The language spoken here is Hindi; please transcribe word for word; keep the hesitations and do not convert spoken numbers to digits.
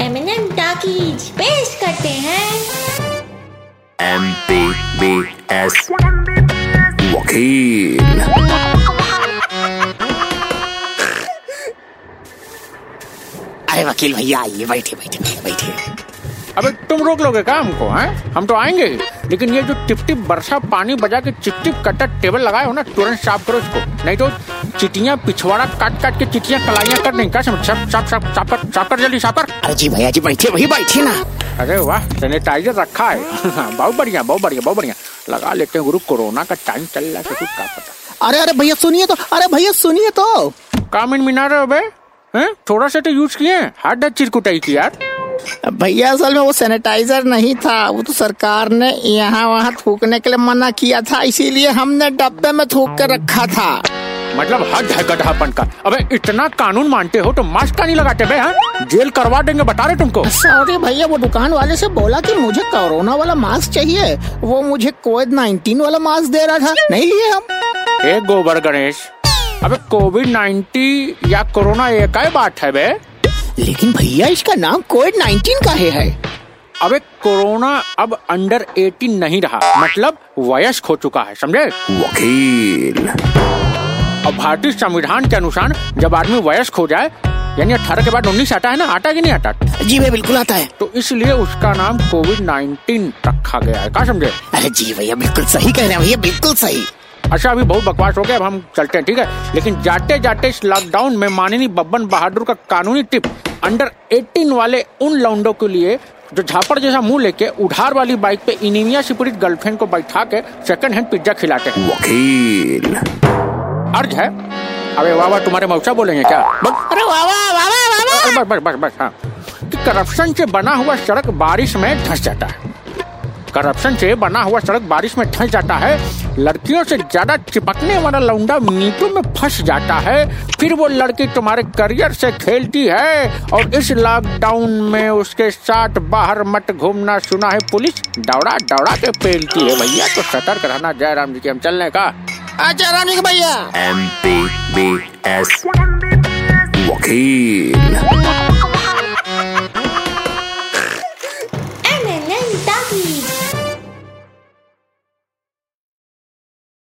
एम एन एम टाकीज पेश करते हैं एम पी बी एस वकील। अरे वकील भैया आइए, बैठिए बैठिए बैठिए। अबे तुम रोक लोगे क्या हमको? हैं हम तो आएंगे, लेकिन ये जो टिप टिप बरसा पानी बजा के चिप टिप कटा टेबल लगाए हो ना, तुरंत साफ करो इसको, नहीं तो चिटियां पिछवाड़ा काट काट के चिटियां कलाइयां कर देंगे। साफ साफ साफ साफ कर साफ कर जल्दी साफ कर। अरे जी भैया जी बैठिए भैया बैठिए ना। अरे वाह, सैनिटाइजर रखा है, बहुत बढ़िया बहुत बढ़िया बहुत बढ़िया, लगा लेते हैं गुरु, कोरोना का टाइम चल रहा है, कुछ क्या पता। अरे अरे भैया सुनिए तो, अरे भैया सुनिए तो, काम इन मिना रहे हो बे? हैं? थोड़ा सा तो यूज किए, हाथ डच चिरकुटाई की यार। भैया असल में वो सैनिटाइजर नहीं था, वो तो सरकार ने यहाँ वहाँ थूकने के लिए मना किया था, इसीलिए हमने डब्बे में थूक के रखा था। मतलब हद है गड्ढापन का। अबे इतना कानून मानते हो तो मास्क नहीं लगाते बे? हैं जेल करवा देंगे बता रहे तुमको। सॉरी भैया, वो दुकान वाले से बोला कि मुझे कोरोना वाला मास्क चाहिए, वो मुझे कोविड नाइन्टीन वाला मास्क दे रहा था, नहीं लिए हम। एक गोबर गणेश, अबे कोविड नाइन्टीन या कोरोना एक ही बात है बे। लेकिन भैया इसका नाम कोविड नाइन्टीन का है, है। अबे कोरोना अब अंडर अठारह नहीं रहा, मतलब वयस्क हो चुका है, समझे वकील। अब भारतीय संविधान के अनुसार जब आदमी वयस्क हो जाए, यानी अठारह के बाद उन्नीस आता है ना, आता कि नहीं आता? जी भैया बिल्कुल आता है, तो इसलिए उसका नाम कोविड नाइन्टीन रखा गया है, कहा समझे? अरे जी भैया बिल्कुल सही कह रहे हैं भैया, बिल्कुल सही। अच्छा अभी बहुत बकवास हो गया, अब हम चलते हैं, ठीक है? लेकिन जाते जाते इस लॉकडाउन में माननीय बब्बन बहादुर का कानूनी टिप अंडर अठारह वाले उन लौंडों के लिए जो झापड़ जैसा मुंह लेके उधार वाली बाइक पे इनीमिया से पीड़ित गर्लफ्रेंड को बैठा के सेकंड हैंड पिज्जा खिलाते हैं, वकील। अर्ज है। अरे वाह, तुम्हारे मौसा बोलेंगे क्या? अरे वाह, बस बस बस। हाँ, करप्शन से बना हुआ सड़क बारिश में धंस जाता है, करप्शन से बना हुआ सड़क बारिश में धंस जाता है, लड़कियों से ज्यादा चिपकने वाला लौंडा नीतू में फंस जाता है, फिर वो लड़की तुम्हारे करियर से खेलती है, और इस लॉकडाउन में उसके साथ बाहर मत घूमना, सुना है पुलिस दौड़ा दौड़ा के पेलती है। भैया तो सतर्क रहना, जयराम जी के हम चलने का। जयराम जी भैया एम पी बी एस वकील।